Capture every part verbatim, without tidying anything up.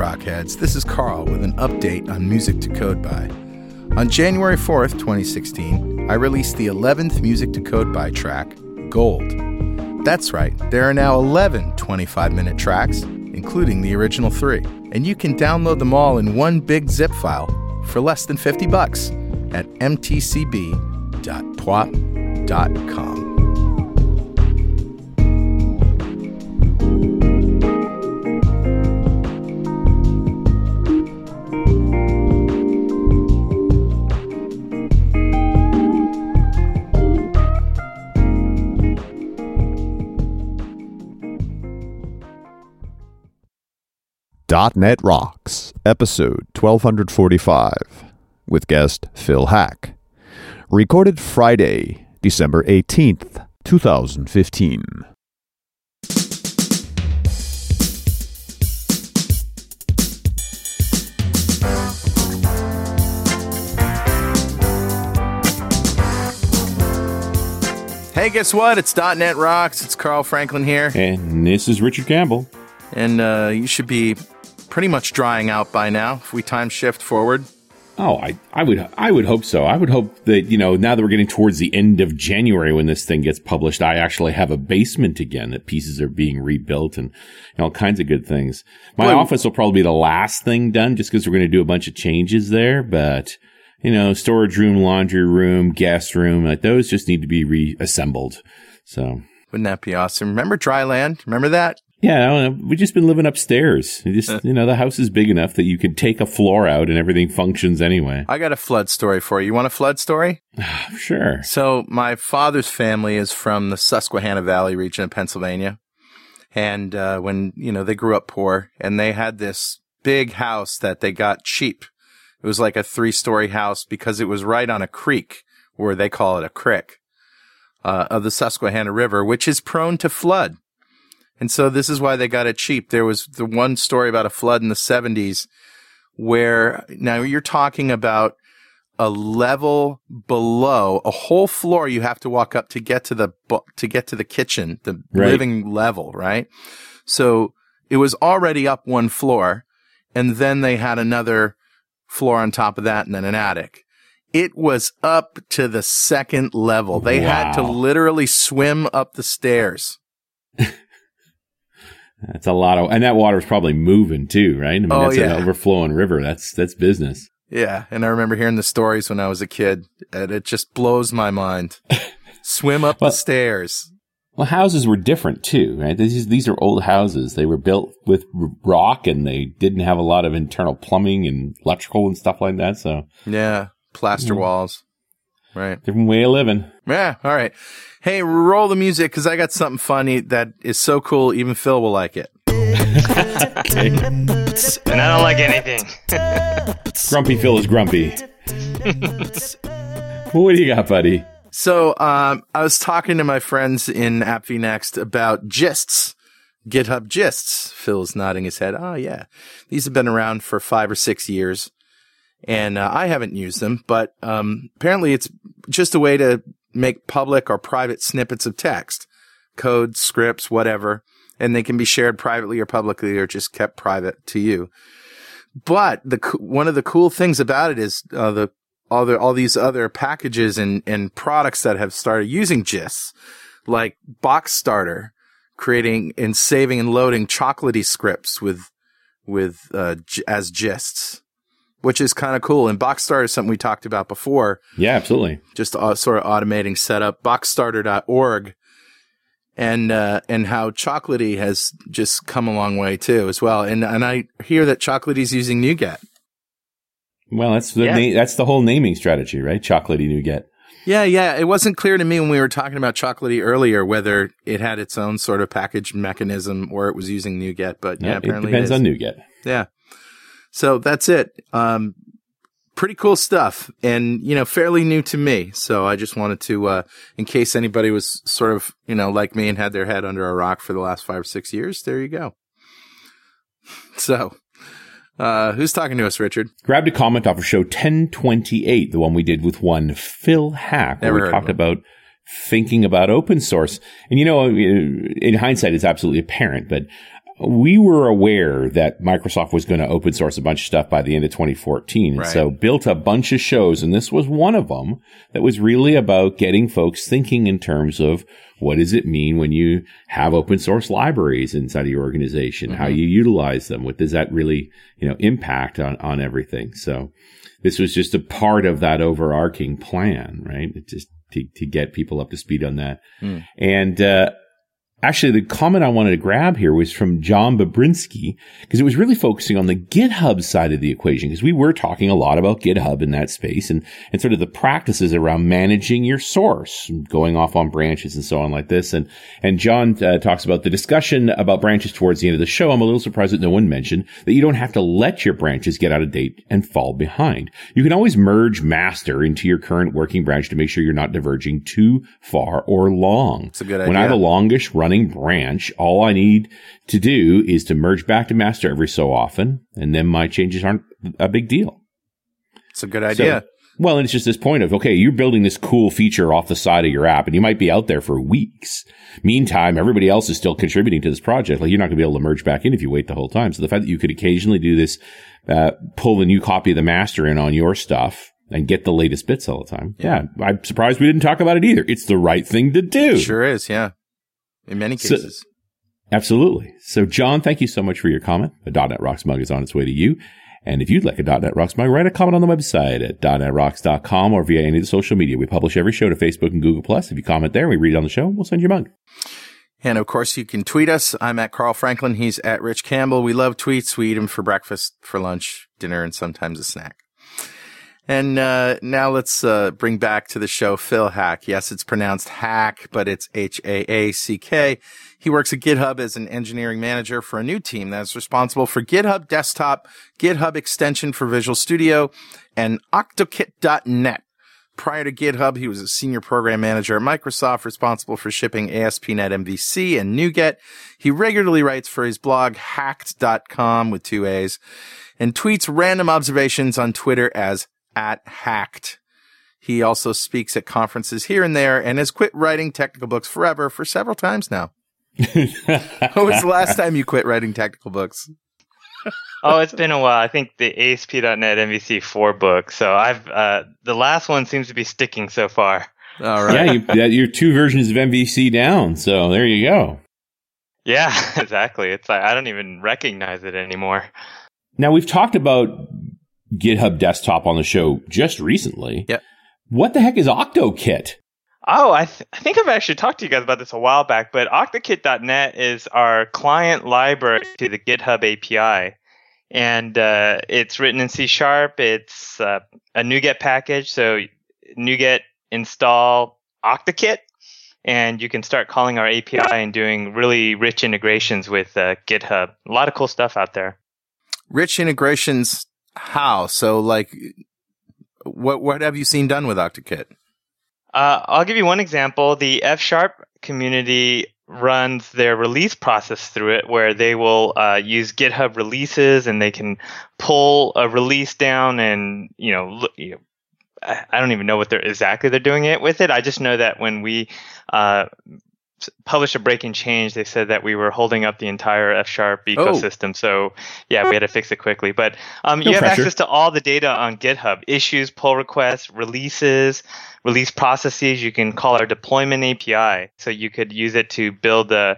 Rockheads. This is Carl with an update on Music to Code By. On January fourth, twenty sixteen, I released the eleventh Music to Code By track, Gold. That's right, there are now eleven twenty-five minute tracks, including the original three. And you can download them all in one big zip file for less than fifty bucks at m t c b dot p w a p dot com. dot net Rocks, episode twelve forty-five, with guest Phil Haack. Recorded Friday, December eighteenth, twenty fifteen. Hey, guess what? It's dot net Rocks. It's Carl Franklin here. And this is Richard Campbell. And uh, you should be pretty much drying out by now if we time shift forward. Oh, I, I would I would hope so. I would hope that, you know, now that we're getting towards the end of January when this thing gets published, I actually have a basement again, that pieces are being rebuilt and, and all kinds of good things. My well, office will probably be the last thing done just because we're going to do a bunch of changes there. But, you know, storage room, laundry room, guest room, like those just need to be reassembled. So wouldn't that be awesome? Remember dry land? Remember that? Yeah, we've just been living upstairs. You just, you know, the house is big enough that you can take a floor out and everything functions anyway. I got a flood story for you. You want a flood story? Sure. So my father's family is from the Susquehanna Valley region of Pennsylvania. And uh, when, you know, they grew up poor and they had this big house that they got cheap. It was like a three-story house because it was right on a creek, or they call it a crick, uh, of the Susquehanna River, which is prone to flood. And so this is why they got it cheap. There was the one story about a flood in the seventies where, now you're talking about a level below, a whole floor you have to walk up to get to the to get to the kitchen, the right. living level, right? So it was already up one floor, and then they had another floor on top of that and then an attic. It was up to the second level. They wow. had to literally swim up the stairs. That's a lot of, and that water is probably moving too, right? I mean, oh, that's yeah. an overflowing river. That's, that's business. Yeah. And I remember hearing the stories when I was a kid, and it just blows my mind. Swim up well, the stairs. Well, houses were different too, right? These, these are old houses. They were built with rock and they didn't have a lot of internal plumbing and electrical and stuff like that. So, yeah. Plaster mm-hmm. walls. Right. Different way of living. Yeah. All right. Hey, roll the music because I got something funny that is so cool, even Phil will like it. Okay. And I don't like anything. Grumpy Phil is grumpy. What do you got, buddy? So um, I was talking to my friends in AppVeyor Next about Gists, GitHub Gists. Phil's nodding his head. Oh, yeah. These have been around for five or six years. And uh, I haven't used them, but um apparently it's just a way to make public or private snippets of text, code, scripts, whatever, and they can be shared privately or publicly or just kept private to you. But the one of the cool things about it is uh, the all the all these other packages and and products that have started using Gists, like Boxstarter, creating and saving and loading Chocolatey scripts with with uh, g- as Gists. Which is kind of cool. And Boxstarter is something we talked about before. Yeah, absolutely. Just uh, sort of automating setup. Boxstarter dot org and uh, and how Chocolatey has just come a long way too as well. And and I hear that Chocolatey's using NuGet. Well, that's the yeah. na- that's the whole naming strategy, right? Chocolatey NuGet. Yeah, yeah. It wasn't clear to me when we were talking about Chocolatey earlier whether it had its own sort of package mechanism or it was using NuGet. But no, yeah, apparently it depends it is. on NuGet. Yeah. So that's it. Um, pretty cool stuff and, you know, fairly new to me. So I just wanted to, uh, in case anybody was sort of, you know, like me and had their head under a rock for the last five or six years, there you go. So, uh, who's talking to us, Richard? Grabbed a comment off of show ten twenty-eight, the one we did with one Phil Haack, where we talked about thinking about open source. And, you know, in hindsight, it's absolutely apparent, but we were aware that Microsoft was going to open source a bunch of stuff by the end of twenty fourteen. Right. And so built a bunch of shows, and this was one of them that was really about getting folks thinking in terms of what does it mean when you have open source libraries inside of your organization, mm-hmm. how you utilize them, what does that really, you know, impact on, on everything. So this was just a part of that overarching plan, right? It just to, to get people up to speed on that. Mm. And, uh, actually, the comment I wanted to grab here was from John Babrinsky, because it was really focusing on the GitHub side of the equation, because we were talking a lot about GitHub in that space and, and sort of the practices around managing your source, going off on branches and so on like this. And and John uh, talks about the discussion about branches towards the end of the show. I'm a little surprised that no one mentioned that you don't have to let your branches get out of date and fall behind. You can always merge master into your current working branch to make sure you're not diverging too far or long. It's a good idea. When I have a longish run branch, all I need to do is to merge back to master every so often, and then my changes aren't a big deal. It's a good idea. So, well, and it's just this point of, okay, you're building this cool feature off the side of your app, and you might be out there for weeks. Meantime, everybody else is still contributing to this project. Like, you're not going to be able to merge back in if you wait the whole time. So the fact that you could occasionally do this, uh, pull the new copy of the master in on your stuff and get the latest bits all the time. Yeah. yeah. I'm surprised we didn't talk about it either. It's the right thing to do. It sure is. Yeah. In many cases. So, absolutely. So, John, thank you so much for your comment. A .dot net Rocks mug is on its way to you. And if you'd like a .dot net Rocks mug, write a comment on the website at dot net rocks dot com or via any of the social media. We publish every show to Facebook and Google Plus. If you comment there, we read it on the show, we'll send you a mug. And, of course, you can tweet us. I'm at Carl Franklin. He's at Rich Campbell. We love tweets. We eat them for breakfast, for lunch, dinner, and sometimes a snack. And uh, now let's uh, bring back to the show Phil Haack. Yes, it's pronounced Hack, but it's H A A C K. He works at GitHub as an engineering manager for a new team that's responsible for GitHub Desktop, GitHub Extension for Visual Studio, and Octokit dot net. Prior to GitHub, he was a senior program manager at Microsoft, responsible for shipping A S P dot net M V C and NuGet. He regularly writes for his blog, hacked dot com, with two A's, and tweets random observations on Twitter as at Hacked. He also speaks at conferences here and there and has quit writing technical books forever for several times now. When was the last time you quit writing technical books? Oh, it's been a while. I think the A S P dot net M V C four book. So I've uh, the last one seems to be sticking so far. All right. Yeah, you, you're two versions of M V C down. So there you go. Yeah, exactly. It's like, I don't even recognize it anymore. Now, we've talked about GitHub Desktop on the show just recently. Yep. What the heck is Octokit? Oh, I, th- I think I've actually talked to you guys about this a while back, but Octokit dot net is our client library to the GitHub A P I. And uh, it's written in C Sharp. It's uh, a NuGet package. So NuGet install Octokit, and you can start calling our A P I and doing really rich integrations with uh, GitHub. A lot of cool stuff out there. Rich integrations. How? So, like, what what have you seen done with Octokit? Uh, I'll give you one example. The F Sharp community runs their release process through it, where they will uh, use GitHub releases, and they can pull a release down, and you know, look, you know, I don't even know what they're exactly they're doing it with it. I just know that when we uh, published a breaking change, they said that we were holding up the entire F Sharp ecosystem. Oh. So yeah, we had to fix it quickly. But um, no you have pressure. Access to all the data on GitHub: issues, pull requests, releases, release processes. You can call our deployment A P I, so you could use it to build the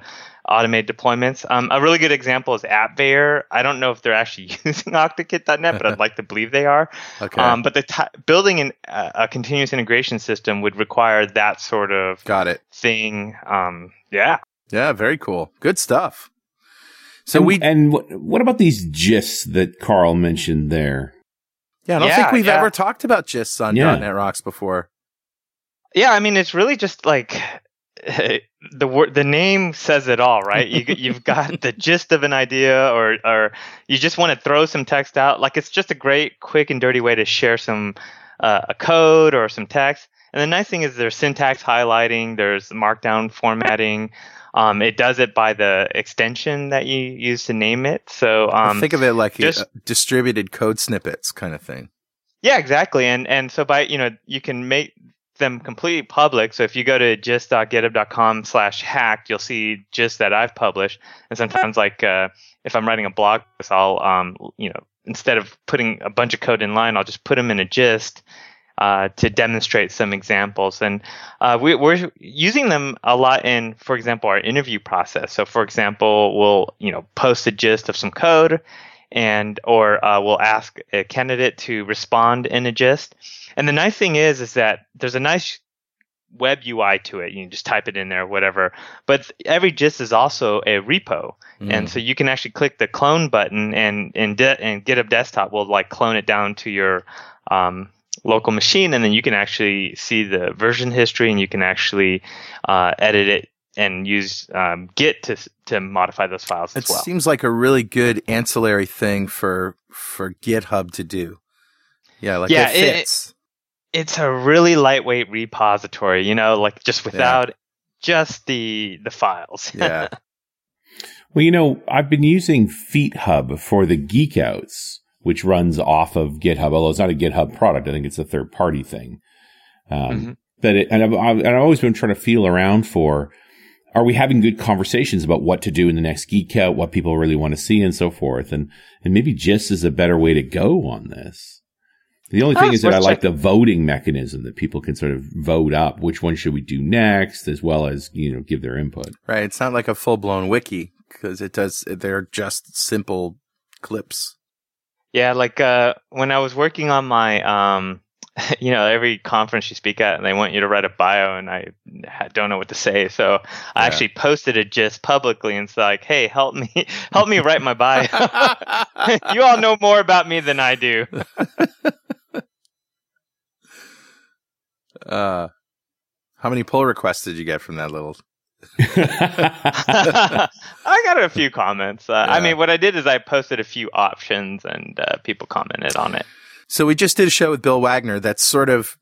automated deployments. Um, a really good example is AppVeyor. I don't know if they're actually using Octokit dot net, but I'd like to believe they are. Okay. Um, but the t- building an, uh, a continuous integration system would require that sort of Got it. thing. Um, yeah. Yeah, very cool. Good stuff. So and, we and w- what about these gists that Carl mentioned there? Yeah, I don't yeah, think we've yeah. ever talked about gists on yeah. .dot net Rocks before. Yeah, I mean, it's really just like... the word, the name says it all, right? You, you've got the gist of an idea, or or you just want to throw some text out. Like, it's just a great, quick, and dirty way to share some uh, a code or some text. And the nice thing is there's syntax highlighting, there's markdown formatting. Um, it does it by the extension that you use to name it. So um, think of it like just, distributed code snippets kind of thing. Yeah, exactly. And and so by you know you can make them completely public. So if you go to gist.github.com slash hacked, you'll see gist that I've published. And sometimes, like, uh, if I'm writing a blog post, I'll, um, you know, instead of putting a bunch of code in line, I'll just put them in a gist uh, to demonstrate some examples. And uh, we, we're using them a lot in, for example, our interview process. So, for example, we'll, you know, post a gist of some code, and or uh, we'll ask a candidate to respond in a gist. And the nice thing is, is that there's a nice web U I to it. You can just type it in there, whatever. But every gist is also a repo. Mm. And so you can actually click the clone button, and and, de- and GitHub Desktop will like clone it down to your um, local machine. And then you can actually see the version history, and you can actually uh, edit it and use um, Git to to modify those files as well. It seems like a really good ancillary thing for for GitHub to do. Yeah, like yeah, it fits. It, it, It's a really lightweight repository, you know, like just without yeah. just the the files. Yeah. Well, you know, I've been using FeetHub for the Geekouts, which runs off of GitHub. Although it's not a GitHub product, I think it's a third party thing. Um, mm-hmm. But it, and I've, I've, and I've always been trying to feel around for: are we having good conversations about what to do in the next Geekout, what people really want to see, and so forth? And and maybe Gist is a better way to go on this. The only thing oh, is that I like the voting mechanism that people can sort of vote up which one should we do next, as well as, you know, give their input. Right. It's not like a full blown wiki because it does. They're just simple clips. Yeah. Like uh, when I was working on my, um, you know, every conference you speak at, and they want you to write a bio, and I don't know what to say. So I yeah. actually posted it just publicly and said, like, hey, help me, help me write my bio. You all know more about me than I do. Uh, how many pull requests did you get from that little? I got a few comments. Uh, yeah. I mean, what I did is I posted a few options, and uh, people commented on it. So we just did a show with Bill Wagner that sort of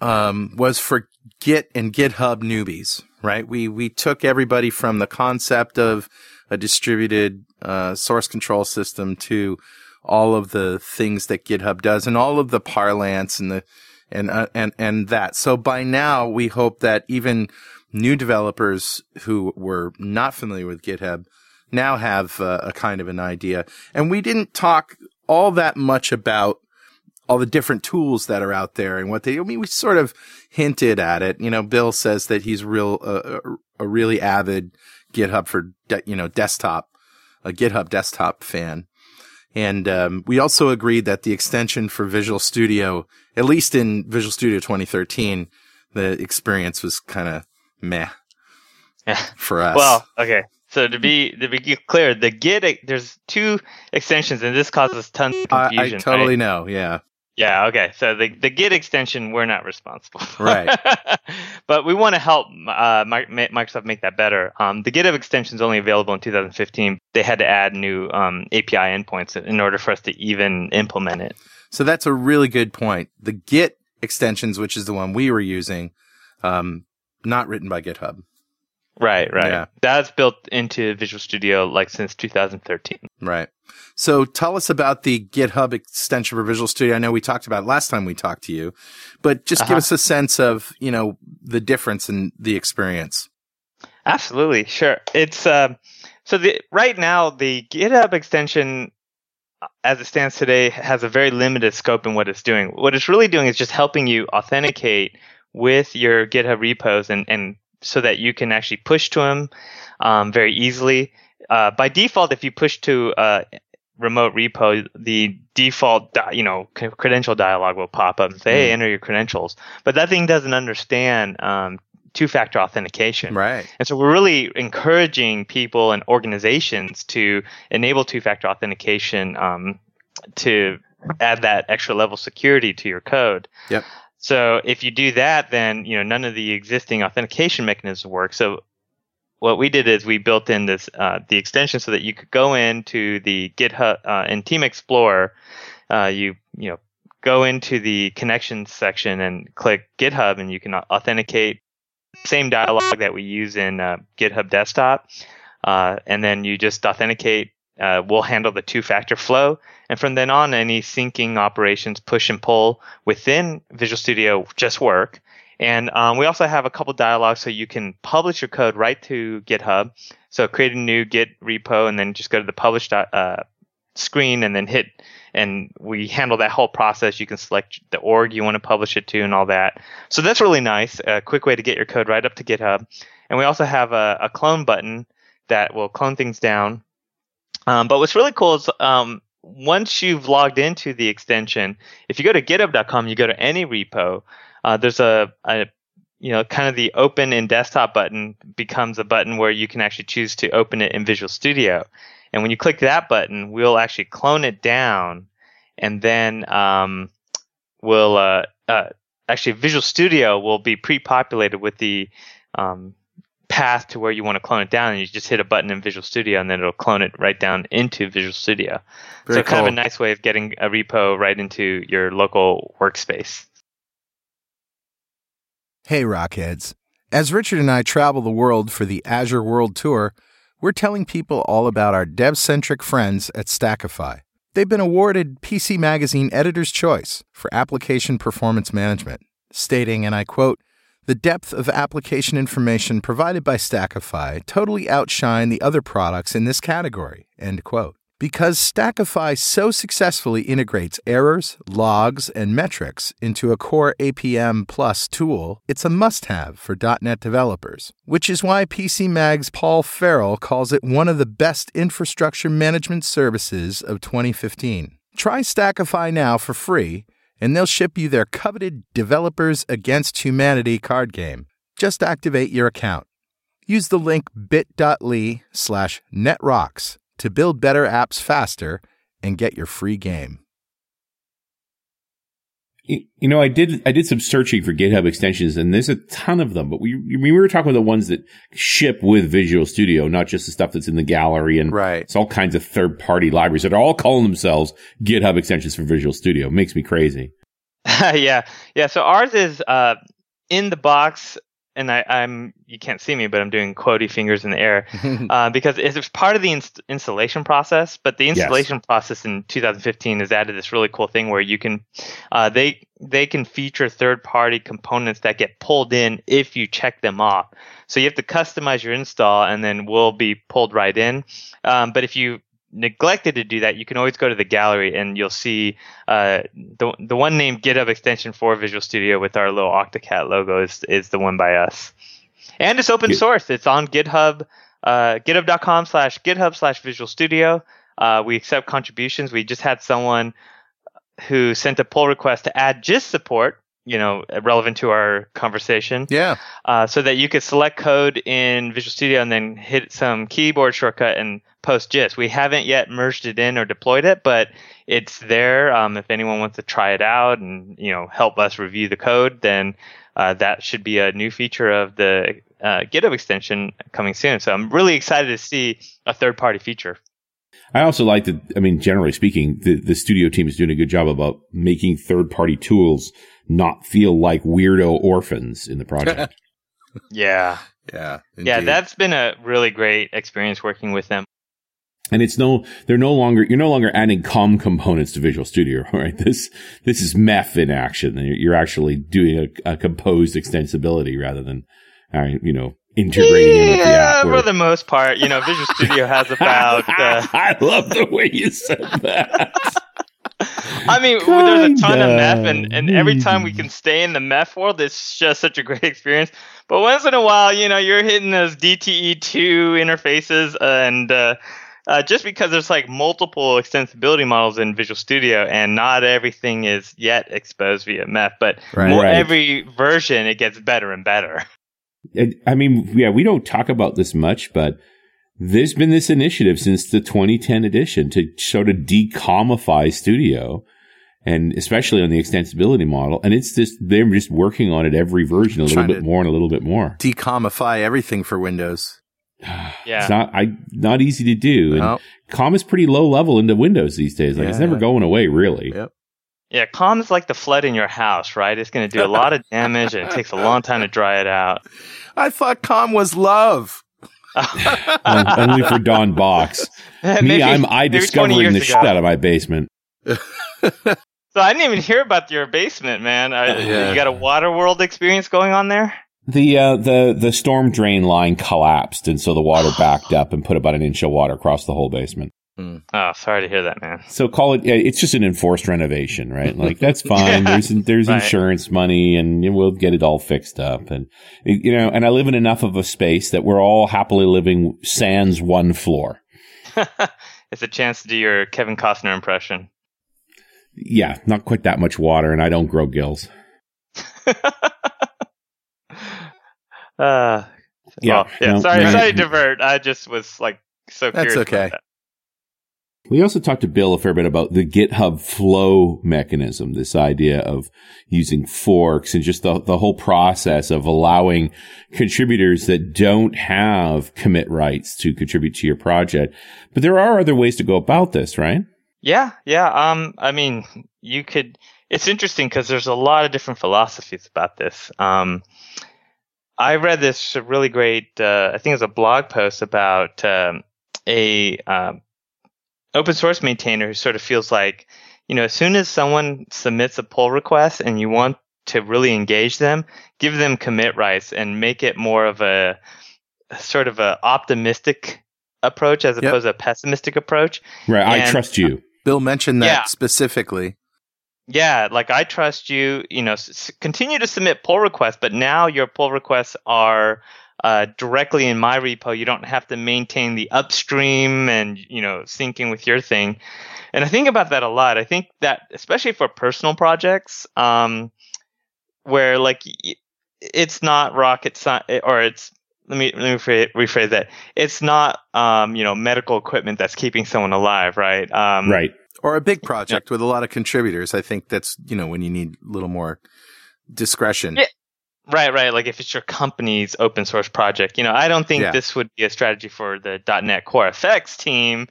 um, was for Git and GitHub newbies, right? We we took everybody from the concept of a distributed uh, source control system to all of the things that GitHub does and all of the parlance and the And, uh, and, and that. So by now, we hope that even new developers who were not familiar with GitHub now have uh, a kind of an idea. And we didn't talk all that much about all the different tools that are out there and what they, I mean, we sort of hinted at it. You know, Bill says that he's real, uh, a really avid GitHub for, de- you know, desktop, a GitHub desktop fan. And um, we also agreed that the extension for Visual Studio, at least in Visual Studio twenty thirteen, the experience was kind of meh yeah. for us. Well, okay. So to be to be clear, the Git there's two extensions, and this causes tons of confusion. I, I totally right? know. Yeah. Yeah. Okay. So the the Git extension, we're not responsible for. Right. But we want to help uh, Microsoft make that better. Um, the GitHub extension is only available in two thousand fifteen. They had to add new um, A P I endpoints in order for us to even implement it. So that's a really good point. The Git extensions, which is the one we were using, um, not written by GitHub. Right, right. Yeah. That's built into Visual Studio like since two thousand thirteen. Right. So tell us about the GitHub extension for Visual Studio. I know we talked about it last time we talked to you, but just uh-huh. give us a sense of, you know, the difference in the experience. Absolutely, sure. It's uh, so the right now the GitHub extension as it stands today has a very limited scope in what it's doing. What it's really doing is just helping you authenticate with your GitHub repos and and so that you can actually push to them um, very easily. Uh, by default, if you push to a remote repo, the default you know credential dialog will pop up and say, "Hey, enter your credentials." But that thing doesn't understand um, two-factor authentication, right? And so we're really encouraging people and organizations to enable two-factor authentication um, to add that extra level of security to your code. Yep. So if you do that, then you know none of the existing authentication mechanisms work. So what we did is we built in this uh, the extension so that you could go into the GitHub uh, in Team Explorer. Uh, you you know go into the connections section and click GitHub, and you can authenticate. Same dialog that we use in uh, GitHub Desktop, uh, and then you just authenticate. Uh, we'll handle the two-factor flow. And from then on, any syncing operations, push and pull within Visual Studio just work. And um, we also have a couple dialogues so you can publish your code right to GitHub. So create a new Git repo and then just go to the publish uh, screen and then hit, and we handle that whole process. You can select the org you want to publish it to and all that. So that's really nice, a quick way to get your code right up to GitHub. And we also have a, a clone button that will clone things down. Um, but what's really cool is um, once you've logged into the extension, if you go to github dot com, you go to any repo, uh, there's a, a, you know, kind of the open in desktop button becomes a button where you can actually choose to open it in Visual Studio. And when you click that button, we'll actually clone it down, and then um, we'll uh, uh, actually Visual Studio will be pre-populated with the um, path to where you want to clone it down, and you just hit a button in Visual Studio, and then it'll clone it right down into Visual Studio. Very so cool. Kind of a nice way of getting a repo right into your local workspace. Hey, Rockheads. As Richard and I travel the world for the Azure World Tour, we're telling people all about our dev-centric friends at Stackify. They've been awarded P C Magazine Editor's Choice for application performance management, stating, and I quote, "The depth of application information provided by Stackify totally outshine the other products in this category," end quote. Because Stackify so successfully integrates errors, logs, and metrics into a core A P M Plus tool, it's a must-have for dot net developers, which is why P C Mag's Paul Farrell calls it one of the best infrastructure management services of twenty fifteen. Try Stackify now for free, and they'll ship you their coveted Developers Against Humanity card game. Just activate your account. Use the link bit.ly slash netrocks to build better apps faster and get your free game. You, you know, I did I did some searching for GitHub extensions, and there's a ton of them. But we we were talking about the ones that ship with Visual Studio, not just the stuff that's in the gallery. And right. It's all kinds of third-party libraries that are all calling themselves GitHub extensions for Visual Studio. It makes me crazy. yeah. Yeah. So ours is uh, in the box. And I, I'm, you can't see me, but I'm doing quotey fingers in the air uh, because it's part of the inst- installation process. But the installation yes. process in two thousand fifteen has added this really cool thing where you can, uh, they they can feature third-party components that get pulled in if you check them off. So you have to customize your install, and then we'll be pulled right in. Um, but if you neglected to do that, you can always go to the gallery and you'll see uh, the the one named GitHub Extension for Visual Studio with our little Octocat logo is, is the one by us. And it's open source. It's on GitHub, uh, github.com slash GitHub slash Visual Studio. Uh, we accept contributions. We just had someone who sent a pull request to add gist support, you know, relevant to our conversation. Yeah. Uh, so that you could select code in Visual Studio and then hit some keyboard shortcut and post gist. We haven't yet merged it in or deployed it, but it's there. Um, if anyone wants to try it out and, you know, help us review the code, then uh, that should be a new feature of the uh, GitHub extension coming soon. So I'm really excited to see a third-party feature. I also like that, I mean, generally speaking, the, the studio team is doing a good job about making third-party tools not feel like weirdo orphans in the project. yeah. Yeah. Indeed. Yeah, that's been a really great experience working with them. And it's no, they're no longer, you're no longer adding C O M components to Visual Studio, right? This, this is meth in action. You're actually doing a, a composed extensibility rather than, uh, you know, integrating yeah, in with the app. Yeah, for the most part, you know, Visual Studio has about... Uh, I love the way you said that. I mean, Kinda. There's a ton of meth, and, and every time we can stay in the meth world, it's just such a great experience. But once in a while, you know, you're hitting those D T E two interfaces, and... Uh, Uh, just because there's like multiple extensibility models in Visual Studio and not everything is yet exposed via meth, but right, more right. every version it gets better and better. I mean, yeah, we don't talk about this much, but there's been this initiative since the twenty ten edition to sort of decomify Studio, and especially on the extensibility model. And it's just, they're just working on it every version a little bit more and a little bit more. Decomify everything for Windows. Yeah. It's not I not easy to do. And nope. C O M is pretty low level into Windows these days. Like yeah, it's never yeah. going away, really. Yep. Yeah, C O M is like the flood in your house, right? It's going to do a lot of damage, and it takes a long time to dry it out. I thought C O M was love. um, only for Don Box. Me, maybe, I'm I discovering the shit out of my basement. So I didn't even hear about your basement, man. I, yeah. You got a water world experience going on there? The uh, the the storm drain line collapsed, and so the water backed up and put about an inch of water across the whole basement. Mm. Oh, sorry to hear that, man. So call it, it's just an enforced renovation, right? Like, that's fine. yeah. There's there's right. insurance money, and we'll get it all fixed up. And, you know, and I live in enough of a space that we're all happily living sans one floor. It's a chance to do your Kevin Costner impression. Yeah, not quite that much water, and I don't grow gills. uh, yeah. Well, yeah no, sorry, no, sorry to divert. I just was, like, so that's curious okay. about that. We also talked to Bill a fair bit about the GitHub flow mechanism, this idea of using forks and just the, the whole process of allowing contributors that don't have commit rights to contribute to your project. But there are other ways to go about this, right? Yeah, yeah. Um, I mean, you could, it's interesting because there's a lot of different philosophies about this. Um, I read this really great, uh, I think it was a blog post about um, a... Uh, open source maintainer who sort of feels like, you know, as soon as someone submits a pull request and you want to really engage them, give them commit rights and make it more of a sort of a optimistic approach as yep. opposed to a pessimistic approach. Right. And, I trust you. Uh, Bill mentioned that yeah. specifically. Yeah. Like, I trust you, you know, s- continue to submit pull requests, but now your pull requests are Uh, directly in my repo. You don't have to maintain the upstream and, you know, syncing with your thing. And I think about that a lot. I think that especially for personal projects, um, where like it's not rocket science, or it's let me let me rephrase, rephrase that. It's not um, you know, medical equipment that's keeping someone alive, right? Um, right. Or a big project yeah. with a lot of contributors. I think that's, you know, when you need a little more discretion. Yeah. Right, right. Like if it's your company's open source project, you know, I don't think yeah. this would be a strategy for the .dot net Core F X team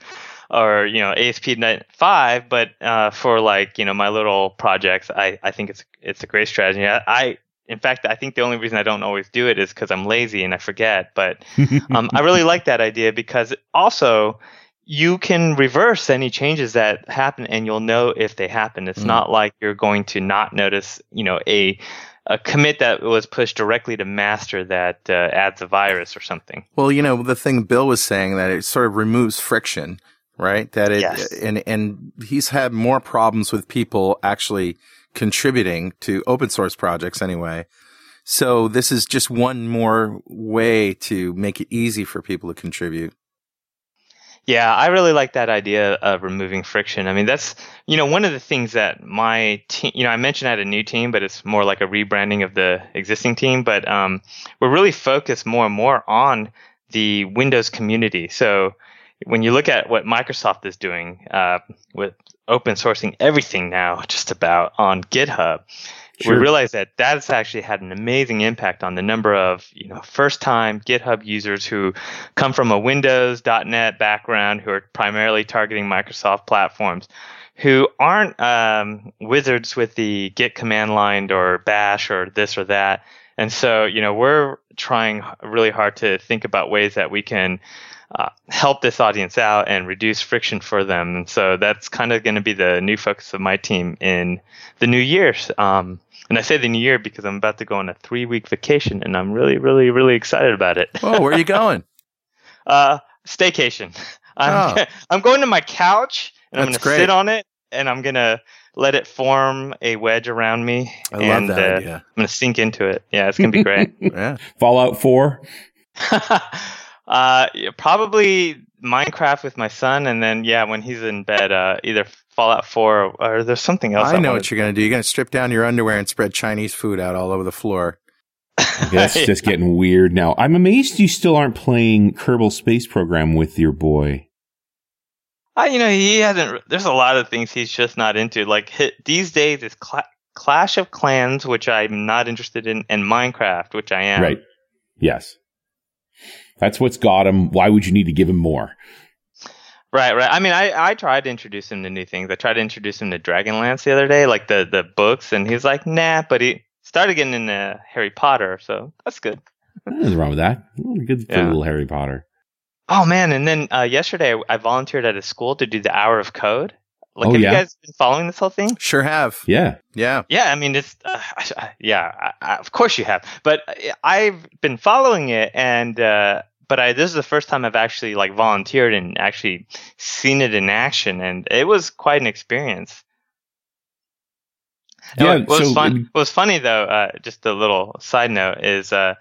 or, you know, A S P dot net five, but uh, for like, you know, my little projects, I, I think it's it's a great strategy. I, I in fact, I think the only reason I don't always do it is because I'm lazy and I forget. But um, I really like that idea because also you can reverse any changes that happen and you'll know if they happen. It's mm. not like you're going to not notice, you know, a a commit that was pushed directly to master that uh, adds a virus or something. Well, you know, the thing Bill was saying, that it sort of removes friction, right? That it yes. and and he's had more problems with people actually contributing to open source projects anyway. So this is just one more way to make it easy for people to contribute. Yeah, I really like that idea of removing friction. I mean, that's, you know, one of the things that my team, you know, I mentioned I had a new team, but it's more like a rebranding of the existing team. But um, we're really focused more and more on the Windows community. So when you look at what Microsoft is doing uh, with open sourcing everything now, just about on GitHub, sure. we realize that that's actually had an amazing impact on the number of, you know, first-time GitHub users who come from a Windows dot net background, who are primarily targeting Microsoft platforms, who aren't um, wizards with the Git command line or bash or this or that. And so, you know, we're trying really hard to think about ways that we can uh, help this audience out and reduce friction for them. And so that's kind of going to be the new focus of my team in the new year. Um, And I say the new year because I'm about to go on a three-week vacation, and I'm really, really, really excited about it. Oh, where are you going? uh, staycation. I'm, oh. I'm going to my couch, and That's I'm going to sit on it, and I'm going to let it form a wedge around me. I and, love that uh, idea. I'm going to sink into it. Yeah, it's going to be great. yeah. Fallout four? uh, probably Minecraft with my son, and then, yeah, when he's in bed, uh, either Fallout four, or there's something else. I know I what you're going to do. You're going to strip down your underwear and spread Chinese food out all over the floor. Okay, that's yeah. just getting weird now. I'm amazed you still aren't playing Kerbal Space Program with your boy. Uh, you know, he hasn't. There's a lot of things he's just not into. Like, hit, these days, it's cl- Clash of Clans, which I'm not interested in, and Minecraft, which I am. Right. Yes. That's what's got him. Why would you need to give him more? Right, right. I mean, I, I tried to introduce him to new things. I tried to introduce him to Dragonlance the other day, like the, the books, and he was like, nah, but he started getting into Harry Potter, so that's good. Nothing wrong with that. Good for yeah. little Harry Potter. Oh, man, and then uh, yesterday I volunteered at a school to do the Hour of Code. Like, oh, have yeah. you guys been following this whole thing? Sure have. Yeah. Yeah. Yeah. I mean, it's, uh, yeah, I, I, of course you have. But I've been following it, and, uh, but I, this is the first time I've actually, like, volunteered and actually seen it in action. And it was quite an experience. Yeah, what, what, so was fun, what was funny, though, uh, just a little side note, is uh,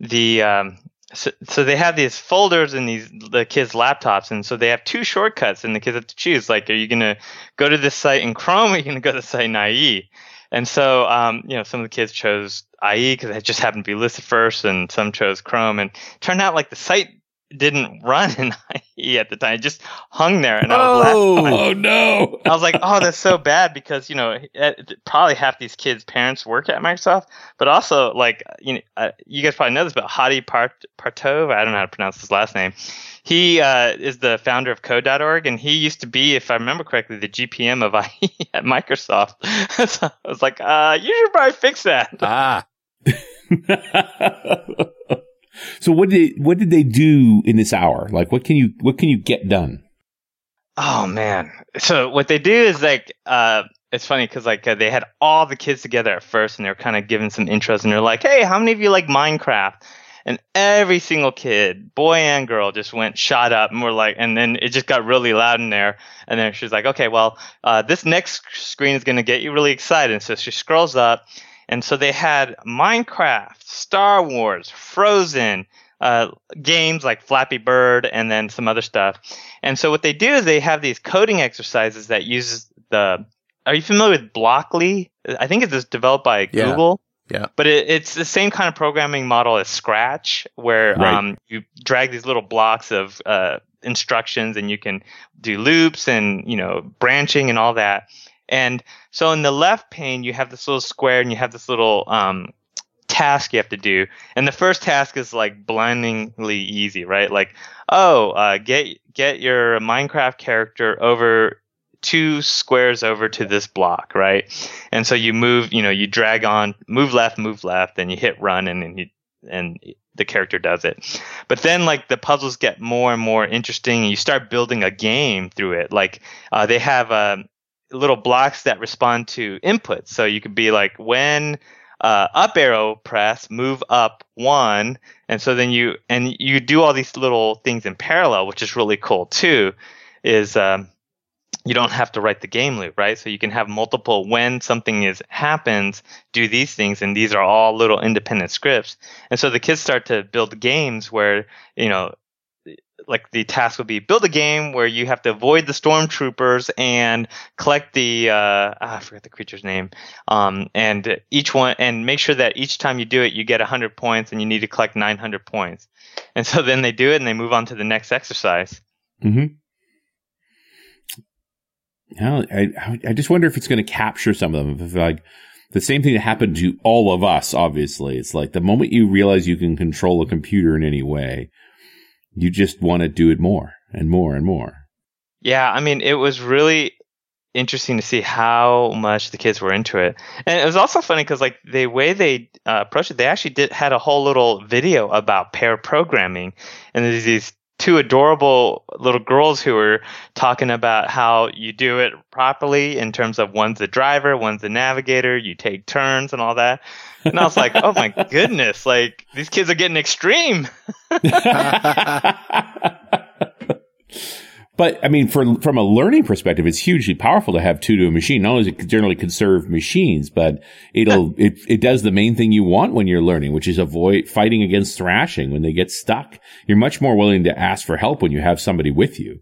the, um, so, so they have these folders in these the kids' laptops, and so they have two shortcuts, and the kids have to choose. Like, are you going to go to this site in Chrome, or are you going to go to the site in I E? And so, um, you know, some of the kids chose I E because it just happened to be listed first, and some chose Chrome. And it turned out, like, the site didn't run in I E at the time. It just hung there. And I was oh, laughing. oh, no. I was like, oh, that's so bad, because, you know, probably half these kids' parents work at Microsoft. But also, like, you know, uh, you guys probably know this, but Hadi Part- Partov, I don't know how to pronounce his last name. He uh, is the founder of Code dot org, and he used to be, if I remember correctly, the G P M of I E at Microsoft. So I was like, uh, you should probably fix that. Ah. So what did what did they do in this hour? Like, what can you what can you get done? Oh man! So what they do is, like, uh, it's funny because, like, uh, they had all the kids together at first, and they were kind of giving some intros, and they're like, "Hey, how many of you like Minecraft?" And every single kid, boy and girl, just went shot up, and we're like, and then it just got really loud in there. And then she's like, "Okay, well, uh, this next screen is going to get you really excited." And so she scrolls up. And so they had Minecraft, Star Wars, Frozen, uh, games like Flappy Bird, and then some other stuff. And so what they do is they have these coding exercises that uses the – are you familiar with Blockly? I think it's developed by yeah. Google. Yeah. But it, it's the same kind of programming model as Scratch, where right. um, you drag these little blocks of uh, instructions, and you can do loops and, you know, branching and all that. And so in the left pane, you have this little square, and you have this little um, task you have to do. And the first task is, like, blindingly easy, right? Like, oh, uh, get get your Minecraft character over two squares over to this block, right? And so you move, you know, you drag on, move left, move left, and you hit run, and then you and the character does it. But then, like, the puzzles get more and more interesting, and you start building a game through it. Like, uh, they have a um, little blocks that respond to inputs. So you could be like, when uh, up arrow press, move up one. And so then you, and you do all these little things in parallel, which is really cool too, is um, you don't have to write the game loop, right? So you can have multiple, when something is happens, do these things. And these are all little independent scripts. And so the kids start to build games where, you know, like, the task would be build a game where you have to avoid the stormtroopers and collect the uh, I forget the creature's name, um, and each one, and make sure that each time you do it, you get one hundred points, and you need to collect nine hundred points. And so then they do it, and they move on to the next exercise. Mm-hmm. Now, I I just wonder if it's going to capture some of them. If, like, the same thing that happened to all of us, obviously, it's like the moment you realize you can control a computer in any way, you just want to do it more and more and more. Yeah, I mean, it was really interesting to see how much the kids were into it. And it was also funny because, like, the way they uh, approached it, they actually did had a whole little video about pair programming. And there's these two adorable little girls who were talking about how you do it properly in terms of one's the driver, one's the navigator, you take turns and all that. And I was like, oh my goodness, like, these kids are getting extreme. But I mean, for, from a learning perspective, it's hugely powerful to have two to a machine. Not only does it generally conserve machines, but it'll, it, it does the main thing you want when you're learning, which is avoid fighting against thrashing when they get stuck. You're much more willing to ask for help when you have somebody with you.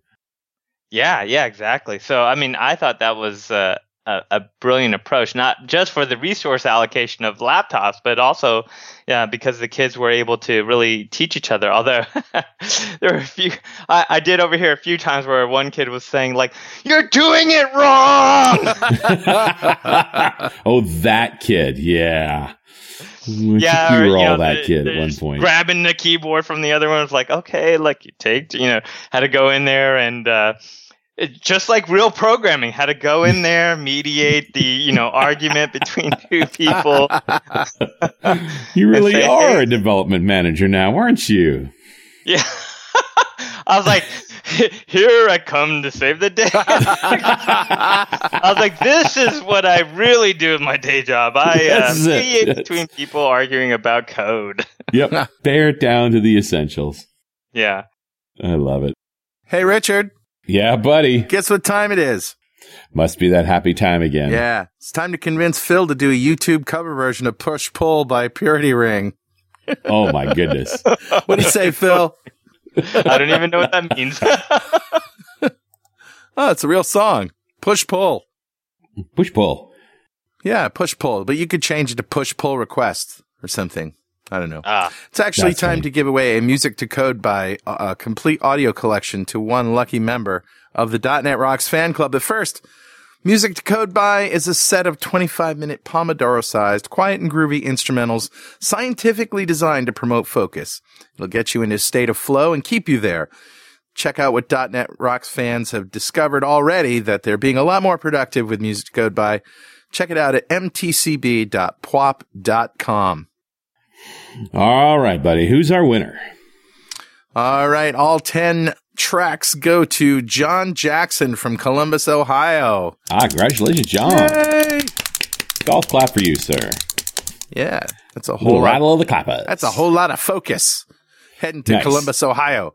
Yeah, yeah, exactly. So, I mean, I thought that was, uh, A, a brilliant approach, not just for the resource allocation of laptops, but also yeah, because the kids were able to really teach each other. Although there were a few, I, I did overhear a few times where one kid was saying, like, "You're doing it wrong." Oh, that kid, yeah. Yeah, we were or, all you know, that kid at one point. Grabbing the keyboard from the other one was like, "Okay, like you take," you know, had to go in there and. Uh, Just like real programming, how to go in there, mediate the, you know, argument between two people. You really say, are hey. a development manager now, aren't you? Yeah. I was like, here I come to save the day. I was like, this is what I really do in my day job. I uh, mediate between people arguing about code. Yep. Bear it down to the essentials. Yeah. I love it. Hey, Richard. Yeah, buddy. Guess what time it is? Must be that happy time again. Yeah. It's time to convince Phil to do a YouTube cover version of Push Pull by Purity Ring. Oh, my goodness. What do you say, Phil? I don't even know what that means. Oh, it's a real song. Push Pull. Push Pull. Yeah, Push Pull. But you could change it to Push Pull Request or something. I don't know. Ah, it's actually time funny. to give away a Music to Code By uh, complete audio collection to one lucky member of the .dot net Rocks fan club. But first, Music to Code By is a set of twenty-five minute Pomodoro-sized, quiet and groovy instrumentals scientifically designed to promote focus. It'll get you into a state of flow and keep you there. Check out what .dot net Rocks fans have discovered already, that they're being a lot more productive with Music to Code By. Check it out at m t c b dot p w a p dot com. All right, buddy. Who's our winner? All right. All ten tracks go to John Jackson from Columbus, Ohio. Ah, congratulations, John. Yay! Golf clap for you, sir. Yeah. That's a whole lot, rattle of the clappers. That's a whole lot of focus heading to nice. Columbus, Ohio.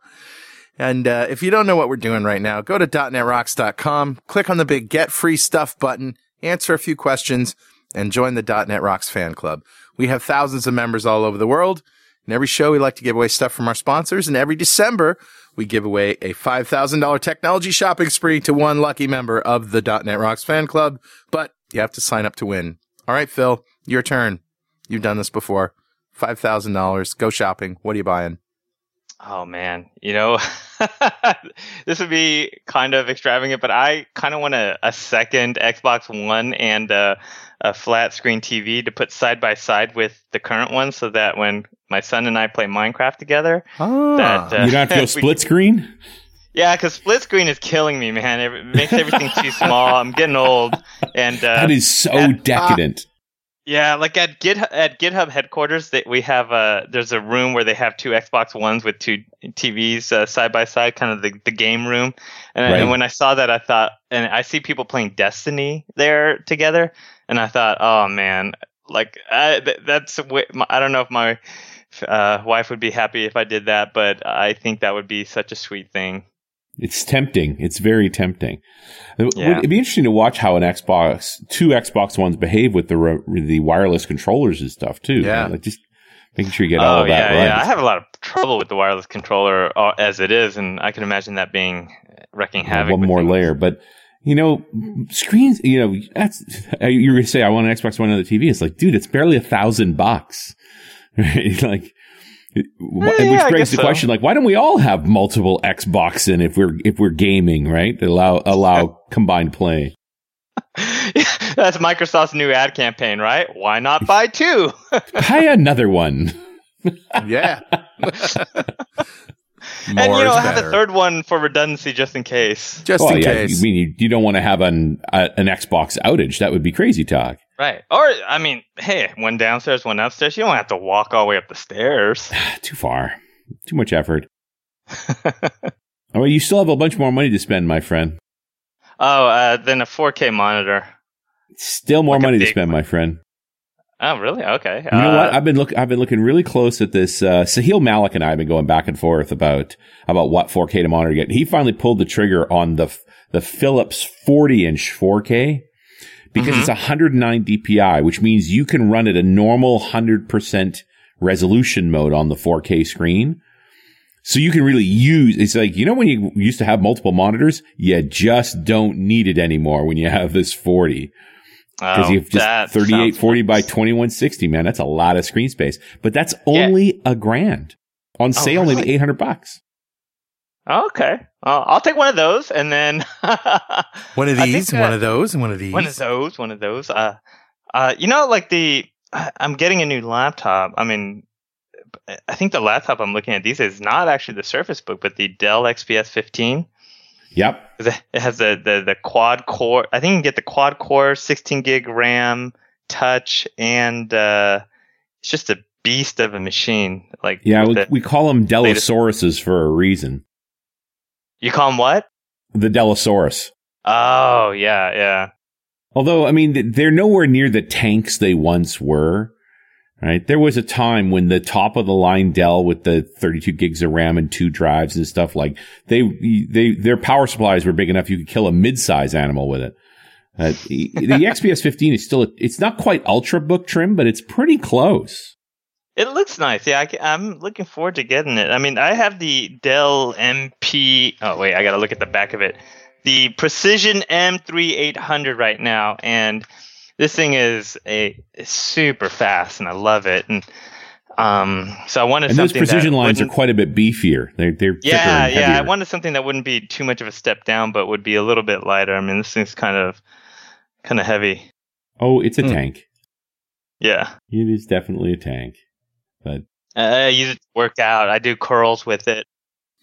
And uh, if you don't know what we're doing right now, go to dot net rocks dot com, click on the big Get Free Stuff button, answer a few questions, and join the .dot net Rocks fan club. We have thousands of members all over the world. In every show, we like to give away stuff from our sponsors. And every December, we give away a five thousand dollars technology shopping spree to one lucky member of the .dot net Rocks fan club. But you have to sign up to win. All right, Phil, your turn. You've done this before. five thousand dollars. Go shopping. What are you buying? Oh, man. You know, this would be kind of extravagant, but I kind of want a, a second Xbox One and uh, a flat screen T V to put side by side with the current one, so that when my son and I play Minecraft together, ah, that, uh, you don't have to go split screen? Yeah, because split screen is killing me, man. It makes everything too small. I'm getting old. and uh, That is so at, decadent. Uh, Yeah, like at GitHub, at GitHub headquarters, that we have a there's a room where they have two Xbox Ones with two T Vs uh, side by side, kind of the, the game room. And, right. and when I saw that, I thought, and I see people playing Destiny there together, and I thought, oh man, like I, th- that's I don't know if my uh, wife would be happy if I did that, but I think that would be such a sweet thing. It's tempting. It's very tempting. Yeah. It'd be interesting to watch how an Xbox, two Xbox Ones behave with the re, the wireless controllers and stuff too. Yeah, right? Like just making sure you get oh, all of yeah, that right. Yeah, I have a lot of trouble with the wireless controller as it is, and I can imagine that being wrecking havoc. Yeah, one with more things. Layer, but you know, screens. You know, that's you're gonna say I want an Xbox One on the T V. It's like, dude, it's barely a thousand bucks. Right? Like. It, uh, yeah, which begs the so. question, like, why don't we all have multiple Xbox in if we're if we're gaming, right? Allow allow combined play. Yeah, that's Microsoft's new ad campaign, right? Why not buy two? Buy another one. Yeah. More and, you know, have better. A third one for redundancy just in case. Just well, in yeah, case. I mean, you, you don't want to have an uh, an Xbox outage. That would be crazy talk. Right. Or, I mean, hey, one downstairs, one upstairs. You don't have to walk all the way up the stairs. Too far. Too much effort. Oh, you still have a bunch more money to spend, my friend. Oh, uh, then a four K monitor. Still more like money to spend, one. my friend. Oh, really? Okay. You uh, know what? I've been look. I've been looking really close at this. Uh, Sahil Malik and I have been going back and forth about about what four K to monitor to get. He finally pulled the trigger on the the Philips forty inch four K because mm-hmm. it's one oh nine D P I, which means you can run at a normal one hundred percent resolution mode on the four K screen. So you can really use. It's like, you know, when you used to have multiple monitors, you just don't need it anymore when you have this forty. Because oh, you have just thirty-eight forty nice. by twenty-one sixty, man. That's a lot of screen space. But that's only yeah. a grand. On sale, oh, really? Maybe eight hundred bucks. Okay. Uh, I'll take one of those and then... one of these, think, uh, one of those, and one of these. One of those, one of those. Uh, uh, you know, like the... I'm getting a new laptop. I mean, I think the laptop I'm looking at these days is not actually the Surface Book, but the Dell X P S fifteen. Yep. It has the, the, the quad core. I think you can get the quad core, sixteen gig RAM, touch, and uh, it's just a beast of a machine. Like yeah, we, we call them Dellosauruses for a reason. You call him what? The Delosaurus. Oh, yeah, yeah. Although, I mean, they're nowhere near the tanks they once were. Right? There was a time when the top of the line Dell with the thirty-two gigs of RAM and two drives and stuff, like they, they, their power supplies were big enough you could kill a mid-size animal with it. Uh, the X P S fifteen is still, a, it's not quite ultrabook trim, but it's pretty close. It looks nice. Yeah, I can, I'm looking forward to getting it. I mean, I have the Dell M P. Oh, wait, I got to look at the back of it. The Precision M thirty-eight hundred right now, and this thing is a is super fast, and I love it. And um, so I wanted and something. Those precision that lines are quite a bit beefier. They're they're yeah thicker and yeah. I wanted something that wouldn't be too much of a step down, but would be a little bit lighter. I mean, this thing's kind of kind of heavy. Oh, it's a mm. tank. Yeah, it is definitely a tank. But uh, I use it to work out. I do curls with it.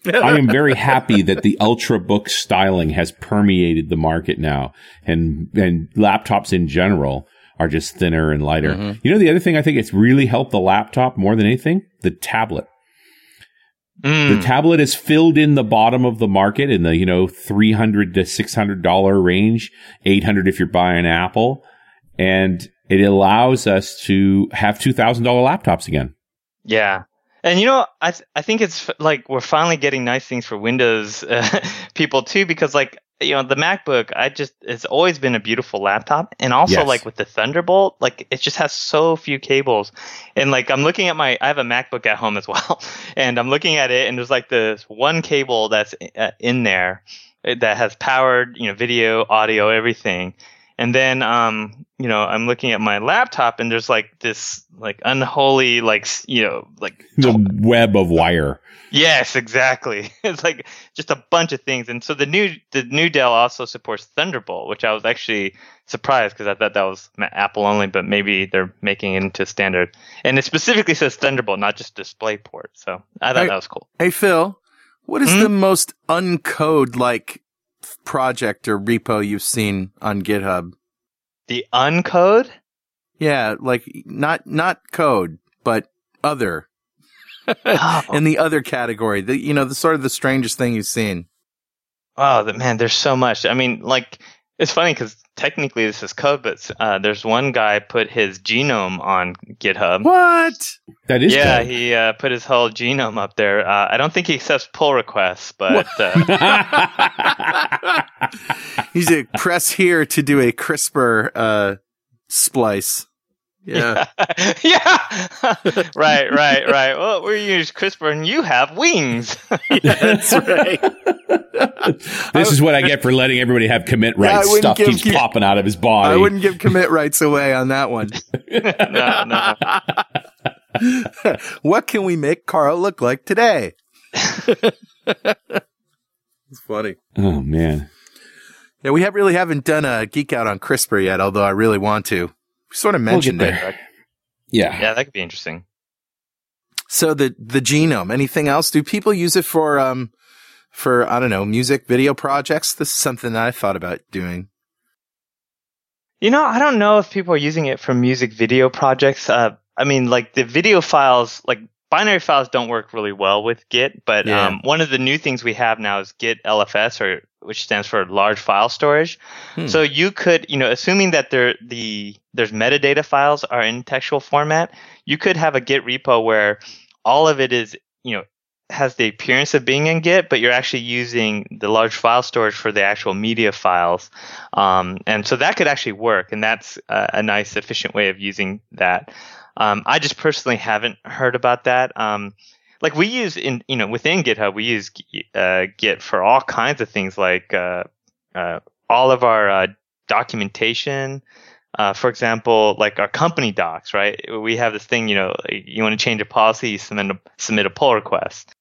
I am very happy that the ultrabook styling has permeated the market now, and and laptops in general are just thinner and lighter. Mm-hmm. You know, the other thing I think it's really helped the laptop more than anything, the tablet. Mm. The tablet has filled in the bottom of the market in the, you know, three hundred to six hundred dollars range, eight hundred dollars if you're buying Apple, and it allows us to have two thousand dollars laptops again. Yeah. And, you know, I th- I think it's like we're finally getting nice things for Windows uh, people, too, because, like, you know, the MacBook, I just it's always been a beautiful laptop. And also, yes. like, with the Thunderbolt, like, it just has so few cables. And, like, I'm looking at my I have a MacBook at home as well. And I'm looking at it and there's like this one cable that's in there that has powered, you know, video, audio, everything. And then, um, you know, I'm looking at my laptop and there's like this like unholy, like, you know, like the web of wire. Yes, exactly. It's like just a bunch of things. And so the new the new Dell also supports Thunderbolt, which I was actually surprised because I thought that was Apple only. But maybe they're making it into standard. And it specifically says Thunderbolt, not just DisplayPort. So I thought hey, that was cool. Hey, Phil, what is hmm? the most uncode like project or repo you've seen on GitHub? The uncode? Yeah, like not not code, but other. Oh. In the other category, the, you know, the sort of the strangest thing you've seen. Oh, the, man, there's so much. I mean, like, it's funny because technically this is code, but uh, there's one guy put his genome on GitHub. What? That is yeah, code. he uh, put his whole genome up there. Uh, I don't think he accepts pull requests, but... Uh, he's a press here to do a CRISPR uh, splice. Yeah. Yeah. yeah. right, right, right. Well, we use CRISPR and you have wings. Yeah, that's right. This is what I get for letting everybody have commit rights. Yeah, Stuff give, keeps give, popping out of his body. I wouldn't give commit rights away on that one. no, no. What can we make Carl look like today? It's funny. Oh, man. Yeah, we have really haven't done a geek out on CRISPR yet, although I really want to. Sort of mentioned we'll it. Yeah. Yeah, that could be interesting. So the the genome, anything else? Do people use it for um for I don't know, music video projects? This is something that I thought about doing. You know, I don't know if people are using it for music video projects. Uh I mean like the video files, like binary files don't work really well with Git, but yeah. um one of the new things we have now is Git L F S, or which stands for large file storage. Hmm. So you could, you know, assuming that there the there's metadata files are in textual format, you could have a Git repo where all of it is, you know, has the appearance of being in Git, but you're actually using the large file storage for the actual media files. Um, and so that could actually work, and that's a, a nice, efficient way of using that. Um, I just personally haven't heard about that. Um, Like we use in you know within GitHub we use uh, Git for all kinds of things, like uh, uh, all of our uh, documentation. Uh, for example, like our company docs, right? We have this thing, you know, you want to change a policy, you submit a, submit a pull request.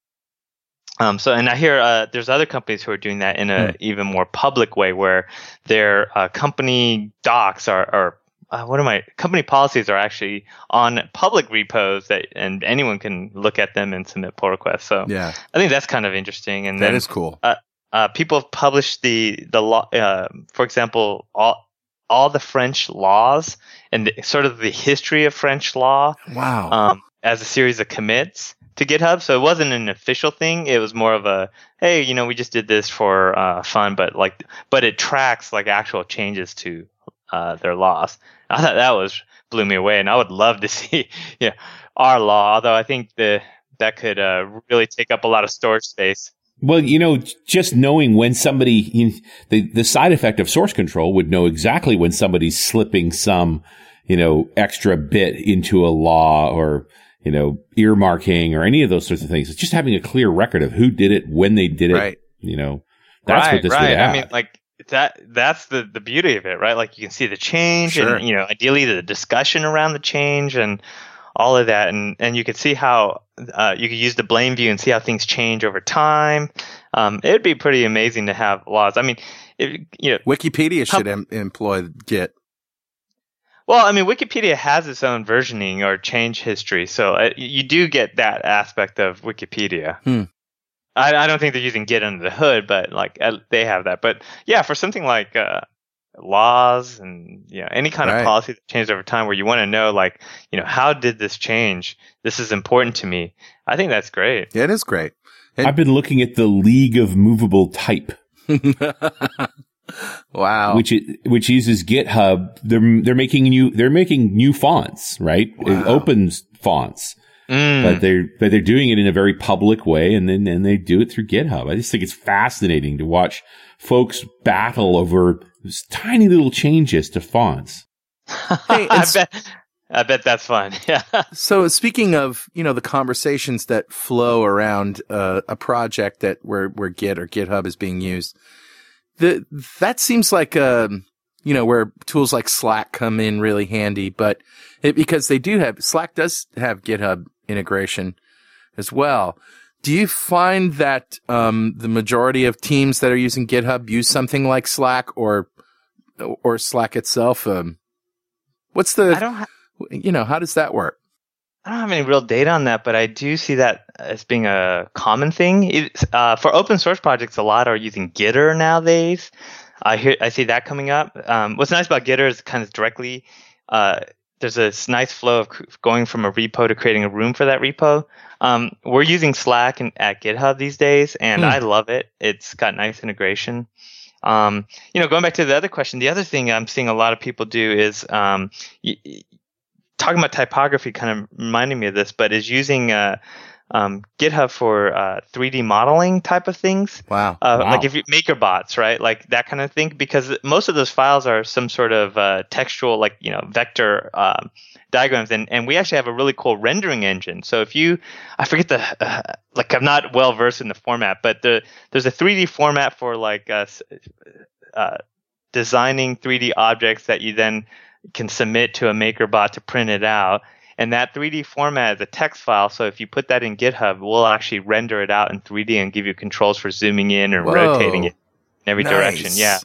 Um, so, and I hear uh, there's other companies who are doing that in an mm. even more public way, where their uh, company docs are are. Uh, what are my company policies are actually on public repos that, and anyone can look at them and submit pull requests. So yeah. I think that's kind of interesting. And that then, is cool. Uh, uh, people have published the the law, uh, for example, all all the French laws and the, sort of the history of French law. Wow. Um, as a series of commits. to GitHub. So it wasn't an official thing. It was more of a, hey, you know, we just did this for uh, fun, but like, but it tracks like actual changes to uh, their laws. I thought that was blew me away, and I would love to see, you know, our law. Although I think the that could uh, really take up a lot of storage space. Well, you know, just knowing when somebody, you know, the the side effect of source control would know exactly when somebody's slipping some, you know, extra bit into a law, or, you know, earmarking, or any of those sorts of things. It's just having a clear record of who did it, when they did it. Right. You know, that's right, what this right. would have. I mean, like that, that's the, the beauty of it, right? Like you can see the change, sure. and, you know, ideally the discussion around the change and all of that. And, and you could see how uh, you could use the blame view and see how things change over time. Um, it'd be pretty amazing to have laws. I mean, if, you know, Wikipedia how, should em- employ Git. Well, I mean, Wikipedia has its own versioning or change history, so uh, you do get that aspect of Wikipedia. Hmm. I, I don't think they're using Git under the hood, but like uh, they have that. But yeah, for something like uh, laws and you know, any kind right. of policy that changes over time, where you want to know, like, you know, how did this change? This is important to me. I think that's great. Yeah, it is great. And I've been looking at the League of Movable Type. Wow, which it, which uses GitHub. They're they're making new they're making new fonts, right? Wow. It opens fonts, mm. but they're but they're doing it in a very public way, and then and they do it through GitHub. I just think it's fascinating to watch folks battle over those tiny little changes to fonts. Hey, I bet I bet that's fun. Yeah. So speaking of, you know, the conversations that flow around uh, a project that where where Git or GitHub is being used. The, that seems like, um, you know, where tools like Slack come in really handy, but it, because they do have, Slack does have GitHub integration as well. Do you find that, um, the majority of teams that are using GitHub use something like Slack or, or Slack itself? Um, what's the, I don't ha- you know, how does that work? I don't have any real data on that, but I do see that as being a common thing. It, uh, for open source projects, a lot are using Gitter nowadays. I hear, I see that coming up. Um, what's nice about Gitter is kind of directly, uh, there's this nice flow of going from a repo to creating a room for that repo. Um, we're using Slack and, at GitHub these days, and hmm. I love it. It's got nice integration. Um, you know, going back to the other question, the other thing I'm seeing a lot of people do is... Um, y- talking about typography kind of reminded me of this, but is using uh, um, GitHub for uh, three D modeling type of things. Wow. Uh, wow. Like if you maker bots, right? Like that kind of thing, because most of those files are some sort of uh, textual, like, you know, vector uh, diagrams. And, and we actually have a really cool rendering engine. So if you, I forget the, uh, like I'm not well versed in the format, but the, there's a three D format for like uh, uh, designing three D objects that you then can submit to a MakerBot to print it out. And that three D format is a text file. So if you put that in GitHub, we'll actually render it out in three D and give you controls for zooming in or Whoa. rotating it in every nice. direction. Yeah.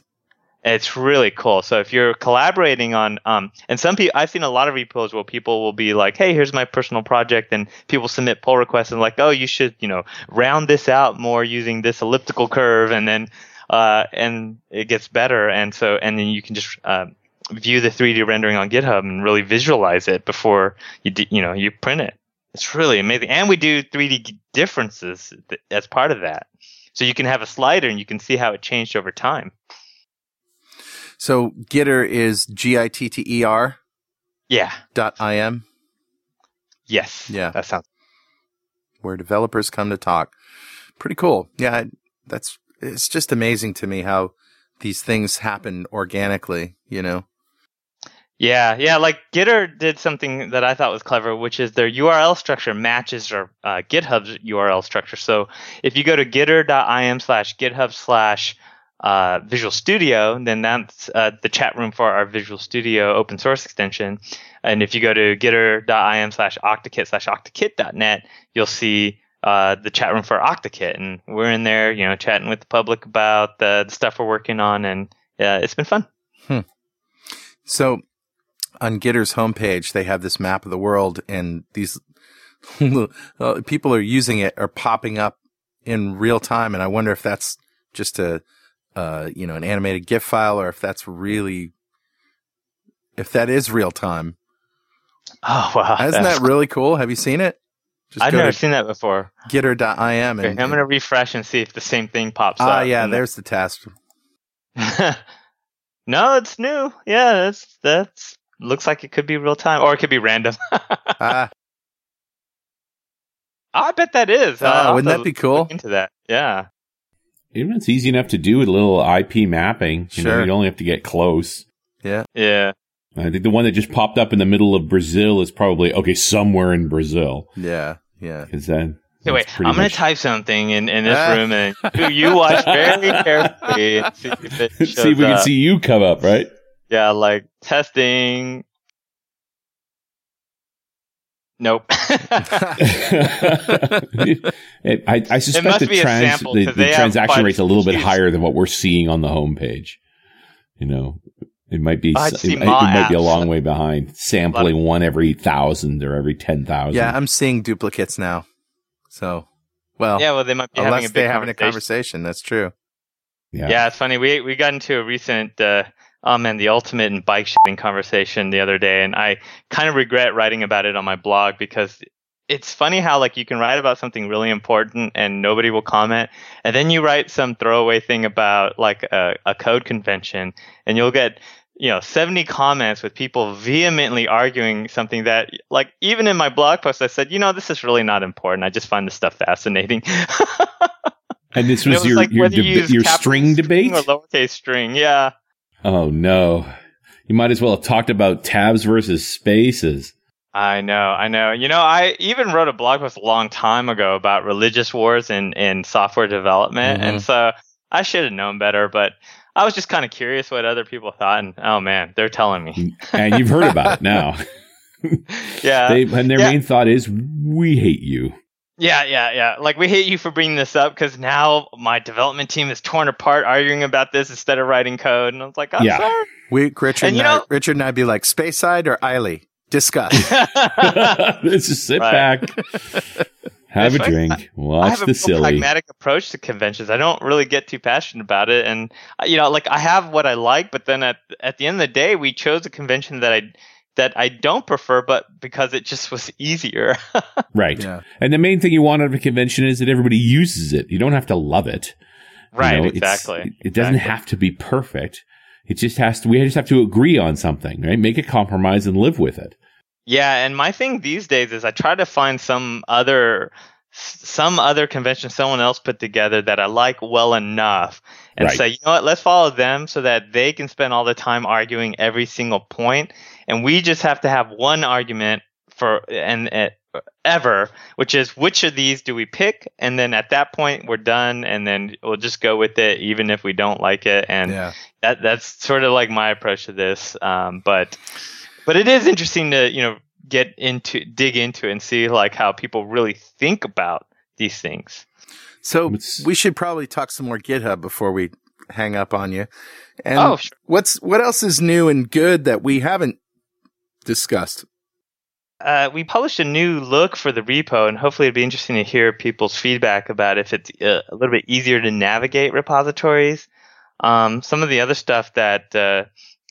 It's really cool. So if you're collaborating on, um, and some people, I've seen a lot of repos where people will be like, hey, here's my personal project. And people submit pull requests and like, oh, you should, you know, round this out more using this elliptical curve. And then, uh, and it gets better. And so, and then you can just, uh, view the three D rendering on GitHub and really visualize it before you do, you know, you print it. It's really amazing. And we do three D differences th- as part of that. So you can have a slider and you can see how it changed over time. So Gitter is G I T T E R? Yeah. .im? Yes. Yeah. That sounds where developers come to talk. Pretty cool. Yeah. That's, it's just amazing to me how these things happen organically, you know? Yeah, yeah. Like Gitter did something that I thought was clever, which is their U R L structure matches or uh, GitHub's U R L structure. So if you go to gitter.im slash GitHub slash Visual Studio, then that's uh, the chat room for our Visual Studio open source extension. And if you go to gitter.im slash Octokit slash Octokit dot net, you'll see Uh, the chat room for Octokit, and we're in there, you know, chatting with the public about the, the stuff we're working on, and uh, it's been fun. Hmm. So, on Gitter's homepage, they have this map of the world, and these uh, people are using it are popping up in real time, and I wonder if that's just a uh, you know an animated GIF file, or if that's really if that is real time. Oh wow! Isn't that really cool? Have you seen it? Just I've never seen that before. Gitter dot I M. Okay, I'm going to refresh and see if the same thing pops uh, up. Ah, yeah, there's the test. No, it's new. Yeah, that's that's looks like it could be real time, or it could be random. uh, I bet that is. Uh, wouldn't that be cool? Into that, yeah. Even it's easy enough to do with a little I P mapping. You sure. know, you only have to get close. Yeah. Yeah. I think the one that just popped up in the middle of Brazil is probably, okay, somewhere in Brazil. Yeah, yeah. Because then... So wait, I'm going to type something in, in this room, and you watch very carefully and see if it shows See if we up. Can see you come up, right? Yeah, like, testing... Nope. I, I suspect the, trans, sample, the, the transaction rate's a little bit higher than what we're seeing on the homepage. You know... It might be it, it might be a long way behind sampling of- one every thousand or every ten thousand. Yeah, I'm seeing duplicates now. So, well, yeah, well, they might be unless having a big they're having a conversation. That's true. Yeah, yeah, it's funny. We we got into a recent uh, um and the ultimate in bike shitting conversation the other day, and I kind of regret writing about it on my blog because it's funny how like you can write about something really important and nobody will comment, and then you write some throwaway thing about like a, a code convention, and you'll get. You know, seventy comments with people vehemently arguing something that, like, even in my blog post, I said, you know, this is really not important. I just find this stuff fascinating. And this was, and was your like, your, deb- you your string debate? Or lowercase string, yeah. Oh, no. You might as well have talked about tabs versus spaces. I know, I know. You know, I even wrote a blog post a long time ago about religious wars in, in software development. Mm-hmm. And so I should have known better, but... I was just kind of curious what other people thought, and oh man, they're telling me. And you've heard about it now. Yeah. They, and their yeah. main thought is, we hate you. Yeah, yeah, yeah. Like, we hate you for bringing this up because now my development team is torn apart arguing about this instead of writing code. And I was like, I'm yeah. sorry. We, Richard, and, and I, know, Richard and I'd be like, Spayside or Eiley? Discuss. Let's just sit right. back. Have a drink. Watch the silly. I have a pragmatic approach to conventions. I don't really get too passionate about it, and you know, like I have what I like, but then at at the end of the day, we chose a convention that I that I don't prefer, but because it just was easier. Right. Yeah. And the main thing you want out of a convention is that everybody uses it. You don't have to love it. Right. You know, exactly. It, it exactly. doesn't have to be perfect. It just has to. We just have to agree on something, right? Make a compromise and live with it. Yeah, and my thing these days is I try to find some other some other convention someone else put together that I like well enough and right. say, you know what, let's follow them so that they can spend all the time arguing every single point, and we just have to have one argument for and, and ever, which is which of these do we pick, and then at that point we're done, and then we'll just go with it even if we don't like it, and yeah. that that's sort of like my approach to this, um, but. But it is interesting to, you know, get into, dig into it and see like how people really think about these things. So it's, we should probably talk some more GitHub before we hang up on you. And oh, sure. What's, what else is new and good that we haven't discussed? Uh, we published a new look for the repo, and hopefully it'd be interesting to hear people's feedback about if it's uh, a little bit easier to navigate repositories. Um, some of the other stuff that, uh,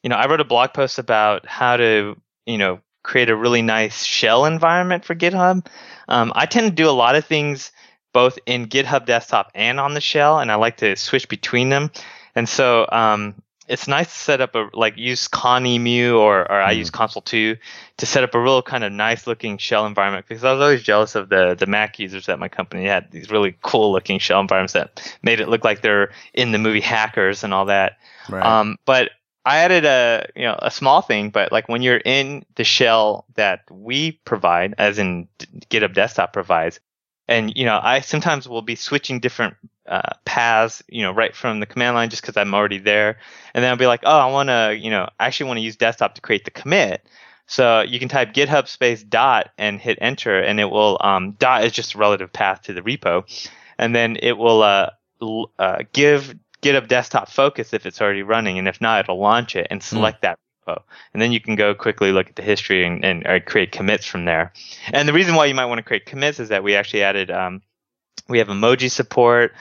You know, I wrote a blog post about how to, you know, create a really nice shell environment for GitHub. Um, I tend to do a lot of things both in GitHub Desktop and on the shell, and I like to switch between them. And so um, it's nice to set up a, like, use conemu or, or I mm. use Consul two to set up a real kind of nice-looking shell environment, because I was always jealous of the, the Mac users at my company. They had these really cool-looking shell environments that made it look like they're in the movie Hackers and all that. Right. Um, but... I added a you know a small thing, but like when you're in the shell that we provide, as in GitHub Desktop provides, and you know I sometimes will be switching different uh, paths, you know, right from the command line just because I'm already there, and then I'll be like, oh, I want to, you know, I actually want to use Desktop to create the commit. So you can type GitHub space dot and hit enter, and it will um, dot is just a relative path to the repo, and then it will uh, l- uh, give GitHub Desktop focus if it's already running, and if not, it'll launch it and select mm. that repo, and then you can go quickly look at the history and, and or create commits from there. And the reason why you might want to create commits is that we actually added um, we have emoji support,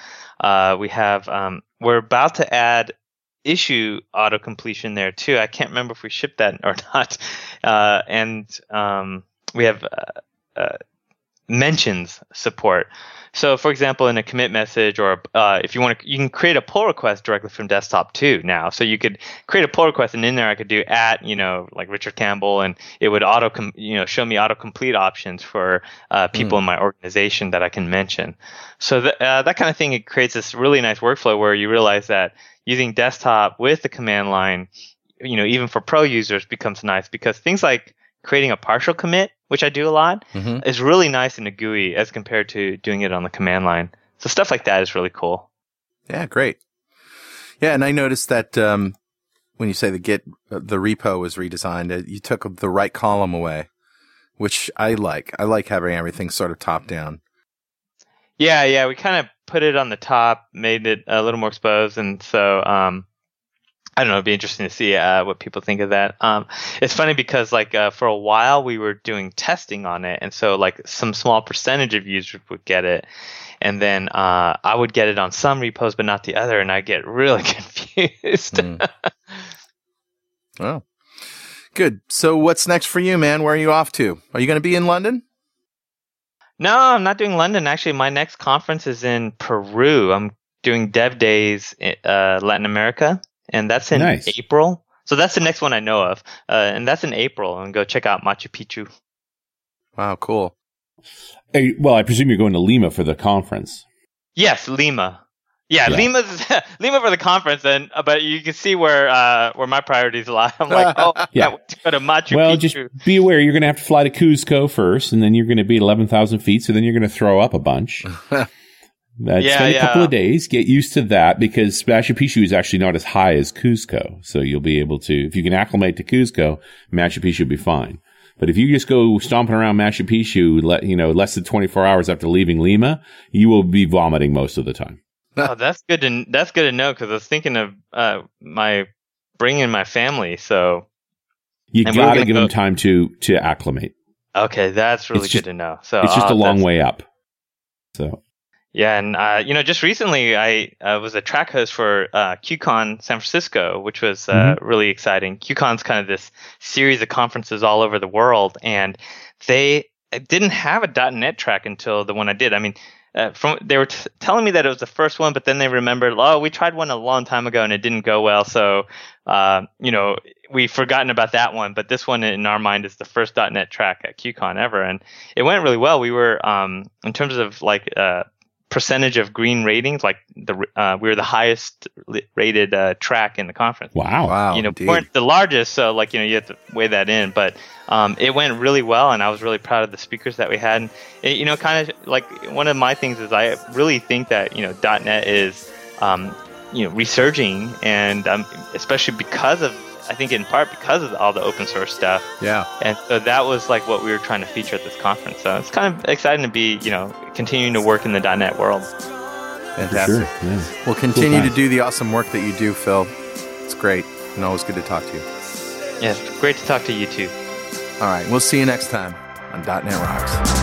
uh, we have um, we're about to add issue auto completion there too. I can't remember if we shipped that or not, uh, and um, we have uh, uh, mentions support. So, for example, in a commit message, or uh, if you want to, you can create a pull request directly from desktop too now. So you could create a pull request, and in there I could do at, you know, like Richard Campbell, and it would auto, com- you know, show me autocomplete options for uh, people mm. in my organization that I can mention. So th- uh, that kind of thing, it creates this really nice workflow where you realize that using desktop with the command line, you know, even for pro users, becomes nice, because things like creating a partial commit, which I do a lot, mm-hmm. is really nice in the G U I as compared to doing it on the command line. So stuff like that is really cool. Yeah, great. Yeah, and I noticed that um, when you say the Git, uh, the repo was redesigned, uh, you took the right column away, which I like. I like having everything sort of top down. Yeah, yeah, we kind of put it on the top, made it a little more exposed, and so um, I don't know. It'd be interesting to see uh, what people think of that. Um, it's funny because, like, uh, for a while we were doing testing on it, and so like some small percentage of users would get it, and then uh, I would get it on some repos but not the other, and I get really confused. mm. Well, good. So what's next for you, man? Where are you off to? Are you going to be in London? No, I'm not doing London. Actually, my next conference is in Peru. I'm doing Dev Days in uh, Latin America. And that's in nice. April. So that's the next one I know of. Uh, and that's in April. And go check out Machu Picchu. Wow, cool. Hey, well, I presume you're going to Lima for the conference. Yes, Lima. Yeah, yeah. Lima's, Lima for the conference. And but you can see where uh, where my priorities lie. I'm like, oh, yeah. I want to go to Machu well, Picchu. Well, just be aware, you're going to have to fly to Cuzco first, and then you're going to be eleven thousand feet, so then you're going to throw up a bunch. That's yeah, been a yeah. couple of days. Get used to that, because Machu Picchu is actually not as high as Cuzco. So you'll be able to, if you can acclimate to Cuzco, Machu Picchu will be fine. But if you just go stomping around Machu Picchu, let, you know, less than twenty-four hours after leaving Lima, you will be vomiting most of the time. Oh, that's good to, that's good to know, because I was thinking of uh, my bringing my family. So you got to give go- them time to, to acclimate. Okay, that's really it's good just, to know. So it's just uh, a long way up. So. Yeah, and uh, you know, just recently I uh, was a track host for uh, QCon San Francisco, which was uh, mm-hmm. really exciting. QCon's kind of this series of conferences all over the world, and they didn't have a .dot net track until the one I did. I mean, uh, from they were t- telling me that it was the first one, but then they remembered, oh, we tried one a long time ago and it didn't go well, so uh, you know, we've forgotten about that one. But this one, in our mind, is the first .dot net track at QCon ever, and it went really well. We were um, in terms of like. Uh, percentage of green ratings, like the uh, we were the highest rated uh, track in the conference. Wow, wow! You know, we weren't the largest, so like you know, you have to weigh that in. But um, it went really well, and I was really proud of the speakers that we had. And it, you know, kind of like one of my things is I really think that you know .dot net is um, you know resurging, and um, especially because of I think in part because of all the open source stuff. Yeah. And so that was like what we were trying to feature at this conference. So it's kind of exciting to be, you know, continuing to work in the .dot net world. Fantastic. Sure, yeah. We'll continue cool to do the awesome work that you do, Phil. It's great. And always good to talk to you. Yeah, it's great to talk to you too. All right. We'll see you next time on .dot net Rocks.